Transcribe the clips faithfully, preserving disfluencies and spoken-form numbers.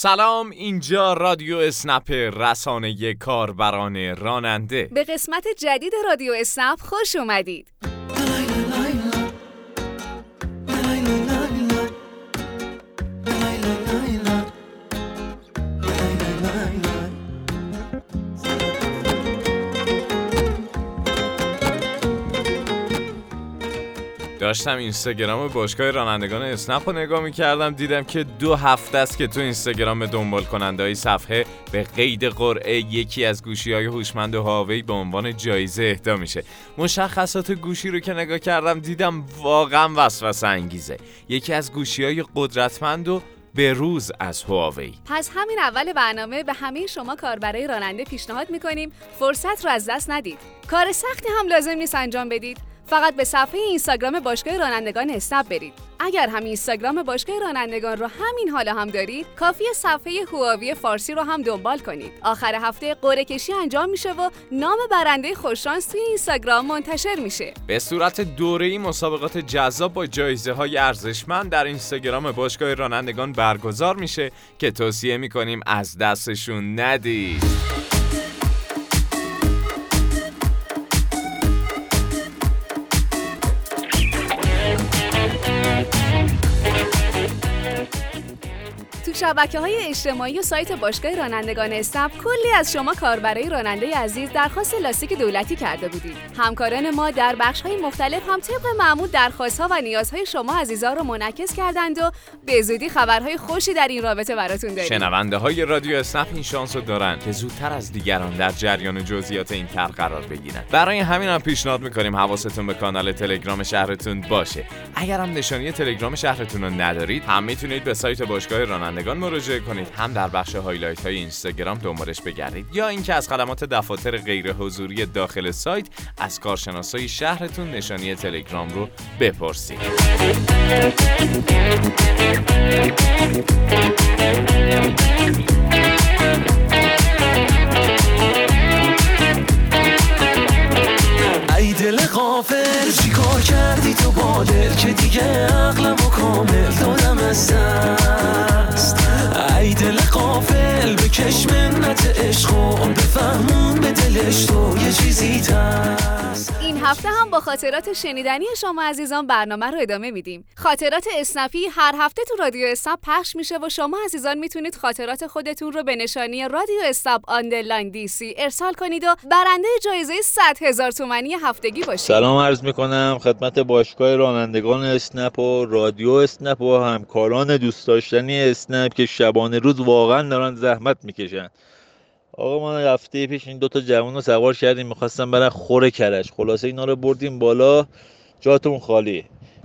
سلام، اینجا رادیو اسنپ، رسانه کاربران راننده. به قسمت جدید رادیو اسنپ خوش اومدید. داشتم اینستاگرام باشگاه رانندگان اسنپ رو نگاه می‌کردم، دیدم که دو هفته است که تو اینستاگرام دنبال کننده‌های صفحه به قید قرعه یکی از گوشی‌های هوشمند هواوی به عنوان جایزه اهدا میشه. مشخصات گوشی رو که نگاه کردم دیدم واقعا وسوسه انگیزه. یکی از گوشی‌های قدرتمند و به روز از هواوی. پس همین اول برنامه به همه شما کاربرای راننده پیشنهاد می‌کنیم فرصت رو از دست ندید. کار سختی هم لازم نیست انجام بدید. فقط به صفحه اینستاگرام باشگاه رانندگان اسنپ برید. اگر هم اینستاگرام باشگاه رانندگان رو همین حالا هم دارید، کافیه صفحه هواوی فارسی رو هم دنبال کنید. آخر هفته قرعه کشی انجام میشه و نام برنده خوششانس توی اینستاگرام منتشر میشه. به صورت دوره‌ای مسابقات جذاب با جایزه‌های ارزشمند در اینستاگرام باشگاه رانندگان برگزار میشه که توصیه می‌کنیم از دستشون ندید. شبکه‌های اجتماعی و سایت باشگاه رانندگان اسنپ کلی از شما کاربرای راننده عزیز درخواست لاستیک دولتی کرده بودید. همکاران ما در بخش‌های مختلف هم طبق معمول درخواست‌ها و نیازهای شما عزیزان رو منعکس کردند و به زودی خبرهای خوشی در این رابطه براتون داریم. شنونده‌های رادیو اسنپ این شانس رو دارن که زودتر از دیگران در جریان جزئیات این کار قرار بگیرن. برای همین هم پیشنهاد می‌کنیم حواستون به کانال تلگرام شهرتون باشه. اگر هم نشانی تلگرام شهرتون رو ندارید، هم می‌تونید به سایت باشگاه رانندگان مراجعه کنید، هم در بخش هایلایت های اینستاگرام دنبالش بگردید، یا اینکه از خدمات دفاتر غیر حضوری داخل سایت از کارشناسای شهرتون نشانی تلگرام رو بپرسید. ای دل غافل چیکار کردی تو با دل که دیگه عقلم و کامل دادم از دست. ای دل غافل بکش منت عشق و بفهمون به دلش تو یه چیزی هست. این هفته هم با خاطرات شنیدنی شما عزیزان برنامه رو ادامه میدیم. خاطرات اسنپی هر هفته تو رادیو اسنپ پخش میشه و شما عزیزان میتونید خاطرات خودتون رو به نشانی رادیو اسنپ آندرلاین دی سی ارسال کنید و برنده جایزه صد هزار تومانی هفتگی باشید. سلام عرض میکنم خدمت باشگاه رانندگان اسنپ و رادیو اسنپ و همکاران دوست داشتنی اسنپ که شبانه روز واقعا دارن زحمت میکشن. آقا ما هفته پیش این دوتا جوان رو سوار کردیم، میخواستم برن خوره کرش، خلاصه اینا رو بردیم بالا، جاتون خالی.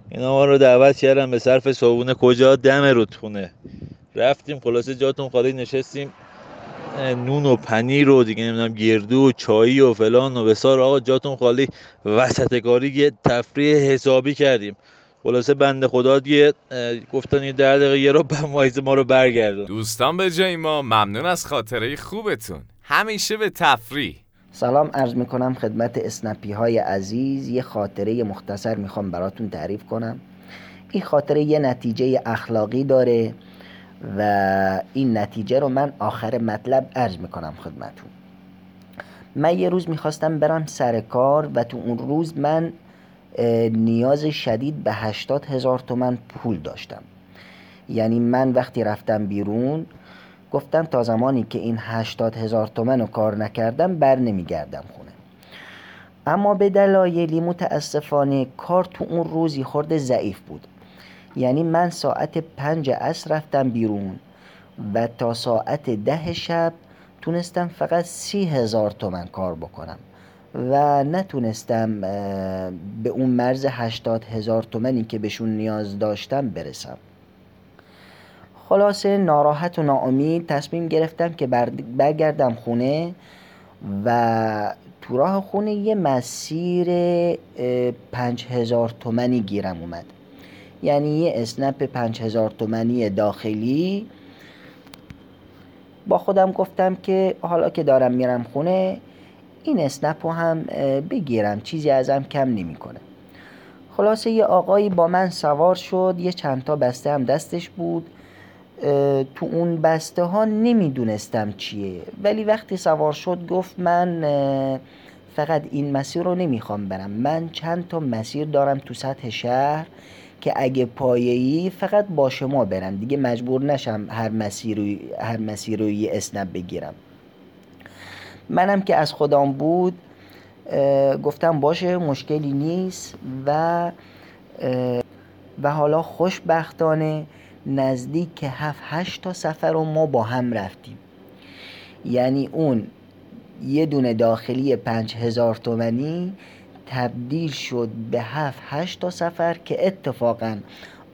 اینا ما رو دعوت کردن به صرف صابونه، کجا؟ دم رودخونه. رفتیم، خلاصه جاتون خالی، نشستیم نون و پنیر و دیگه نمیدونم گردو و چایی و فلان و بسار. آقا جاتون خالی، وسط کاری یه تفریح حسابی کردیم. خلاصه بنده خدا دیگه گفتن یه ده دقیقه یه رو به مایز ما رو برگردون. دوستان به جای ما، ممنون از خاطره خوبتون، همیشه به تفریح. سلام عرض میکنم خدمت اسنپی های عزیز. یه خاطره مختصر میخوام براتون تعریف کنم. این خاطره یه نتیجه اخلاقی داره و این نتیجه رو من آخر مطلب عرض میکنم خدمتون. من یه روز میخواستم برم سر کار و تو اون روز من نیاز شدید به هشتاد هزار تومن پول داشتم. یعنی من وقتی رفتم بیرون گفتم تا زمانی که این هشتاد هزار تومن رو کار نکردم بر نمیگردم خونه. اما به دلایلی متاسفانه کار تو اون روزی خورده ضعیف بود. یعنی من ساعت پنج عصر رفتم بیرون و تا ساعت ده شب تونستم فقط سی هزار تومن کار بکنم و نتونستم به اون مرز هشتاد هزار تومنی که بهشون نیاز داشتم برسم. خلاصه ناراحت و ناامید تصمیم گرفتم که برگردم خونه و تو راه خونه یه مسیر پنج هزار تومنی گیرم اومد. یعنی یه اسنپ پنج هزار تومنی داخلی. با خودم گفتم که حالا که دارم میرم خونه این اسنپ رو هم بگیرم، چیزی ازم کم نمی کنه. خلاصه یه آقایی با من سوار شد، یه چند تا بسته هم دستش بود تو اون بسته ها نمیدونستم چیه، ولی وقتی سوار شد گفت من فقط این مسیر رو نمیخوام برم، من چند تا مسیر دارم تو سطح شهر که اگه پایه‌ای فقط با شما برم، دیگه مجبور نشم هر مسیر رو هر مسیر رو یه اسنپ بگیرم. منم که از خودم بود گفتم باشه مشکلی نیست و و حالا خوشبختانه نزدیک هفت هشت تا سفر رو ما با هم رفتیم. یعنی اون یه دونه داخلی پنج هزار تومانی تبدیل شد به هفت هشت تا سفر که اتفاقا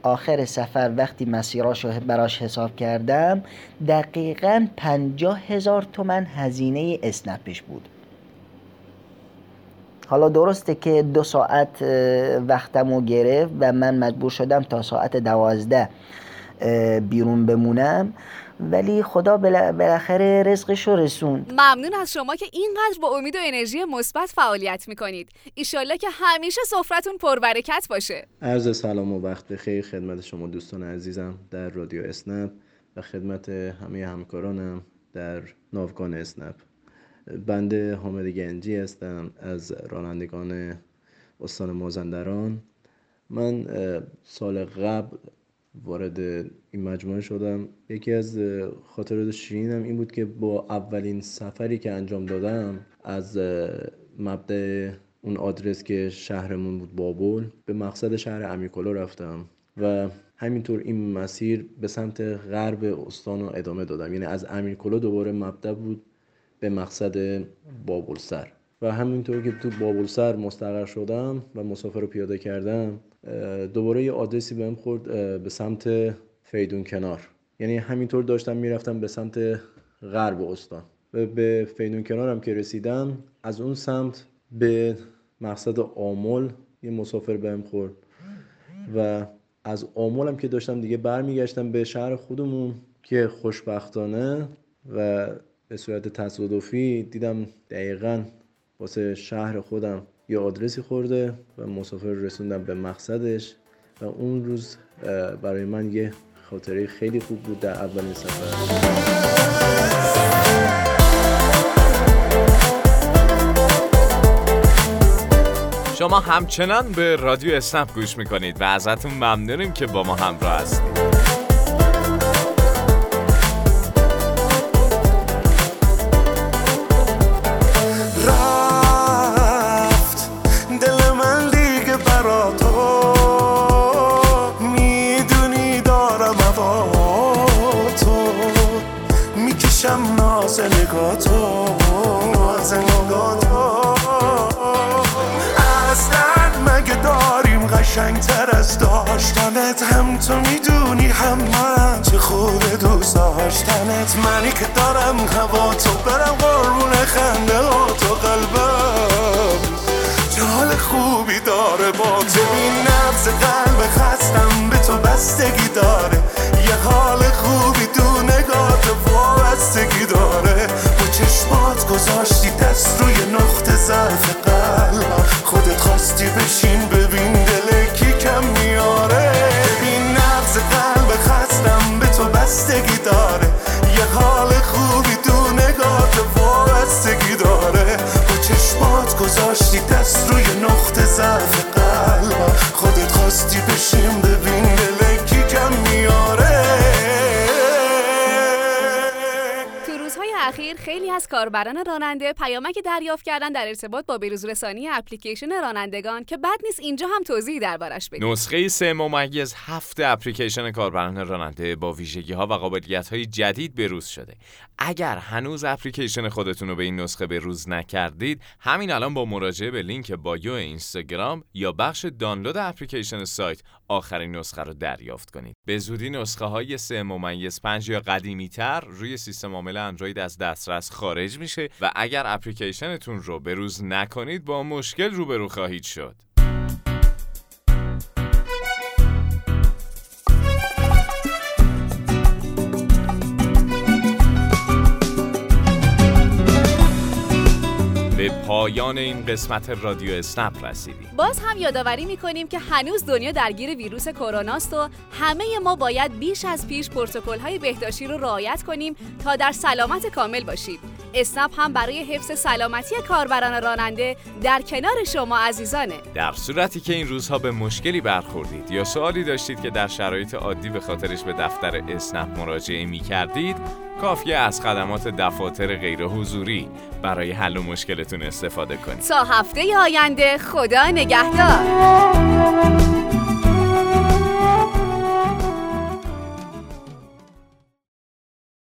آخر سفر وقتی مسیراشو براش حساب کردم دقیقاً پنجاه هزار تومن هزینه اسنپش بود. حالا درسته که دو ساعت وقتمو گرفت و من مجبور شدم تا ساعت دوازده بیرون بمونم، ولی خدا بالاخره رزقشو رسوند. ممنون از شما که اینقدر با امید و انرژی مثبت فعالیت میکنید. ایشالله که همیشه سفرتون پربرکت باشه. عرض سلام و وقت بخیر خدمت شما دوستان عزیزم در رادیو اسنپ و خدمت همه همکارانم در ناوگان اسنپ. بنده حامد گنجی هستم از رانندگان استان مازندران. من سال قبل وارد این مجموعه شدم. یکی از خاطرات شیرینم این بود که با اولین سفری که انجام دادم از مبدأ اون آدرس که شهرمون بود بابل به مقصد شهر امیرکولا رفتم و همینطور این مسیر به سمت غرب استان رو ادامه دادم. یعنی از امیرکولا دوباره مبدأ بود به مقصد بابل سر و همینطور که تو بابل سر مستقر شدم و مسافر رو پیاده کردم دوباره یه آدرسی بهم خورد به سمت فیدون کنار. یعنی همینطور داشتم میرفتم به سمت غرب استان و به فیدون کنارم که رسیدم از اون سمت به مقصد آمل یه مسافر بهم خورد و از آملم که داشتم دیگه برمیگشتم به شهر خودمون که خوشبختانه و به صورت تصادفی دیدم دقیقاً واسه شهر خودم یه آدرسی خورده و مسافر رسوندم به مقصدش و اون روز برای من یه خاطره خیلی خوب بود در اولین سفر. شما همچنان به رادیو اسنپ گوش میکنید و ازتون ممنونیم که با ما همراه هستید. قشنگتر از داشتنت هم تو میدونی هم من چه خوبه دوست داشتنت. منی که دارم هوا تو برم قربون خنده ها تو قلبم چه حال خوبی داره با تو. این نبض قلب خستم به تو بستگی داره، یه حال خوبی دو نگاه تو وابستگی داره. با چشمات گذاشتی دست روی نقطه ضعف قلب، خودت خواستی بشین ببین کم میاره. این نبض قلب خستم به تو بستگی داره، یه حال خوبی تو نگاه تو وابستگی داره. با چشمات گذاشتی دست روی نقطه ضعف قلب، خودت خواستی بشیم ببین دلکی کم میاره. تو روزهای اخیر خیلی از کاربران راننده پیامکی دریافت کردن در ارتباط با بروزرسانی اپلیکیشن رانندگان که بد نیست اینجا هم توضیح دربارش بدید. نسخه سه ممیز هفت اپلیکیشن کاربران راننده با ویژگی‌ها و قابلیت‌های جدید بروز شده. اگر هنوز اپلیکیشن خودتون رو به این نسخه بروز نکردید، همین الان با مراجعه به لینک بایو اینستاگرام یا بخش دانلود اپلیکیشن سایت آخرین نسخه رو دریافت کنید. به زودی نسخه‌های سه ممیز پنج یا قدیمی‌تر روی سیستم عامل اندروید از دسترس خارج میشه و اگر اپلیکیشنتون رو بروز نکنید با مشکل روبرو خواهید شد. به پایان این قسمت رادیو اسنپ رسیدیم. باز هم یادآوری می‌کنیم که هنوز دنیا درگیر ویروس کرونا است و همه ما باید بیش از پیش پروتکل‌های بهداشتی رو رعایت کنیم تا در سلامت کامل باشیم. اسنپ هم برای حفظ سلامتی کاربران راننده در کنار شما عزیزانه. در صورتی که این روزها به مشکلی برخوردید یا سوالی داشتید که در شرایط عادی به خاطرش به دفتر اسنپ مراجعه می‌کردید، کافیه از خدمات دفاتر غیر حضوری برای حل و مشکلتون استفاده کنید. تا هفته آینده خدا نگهدار.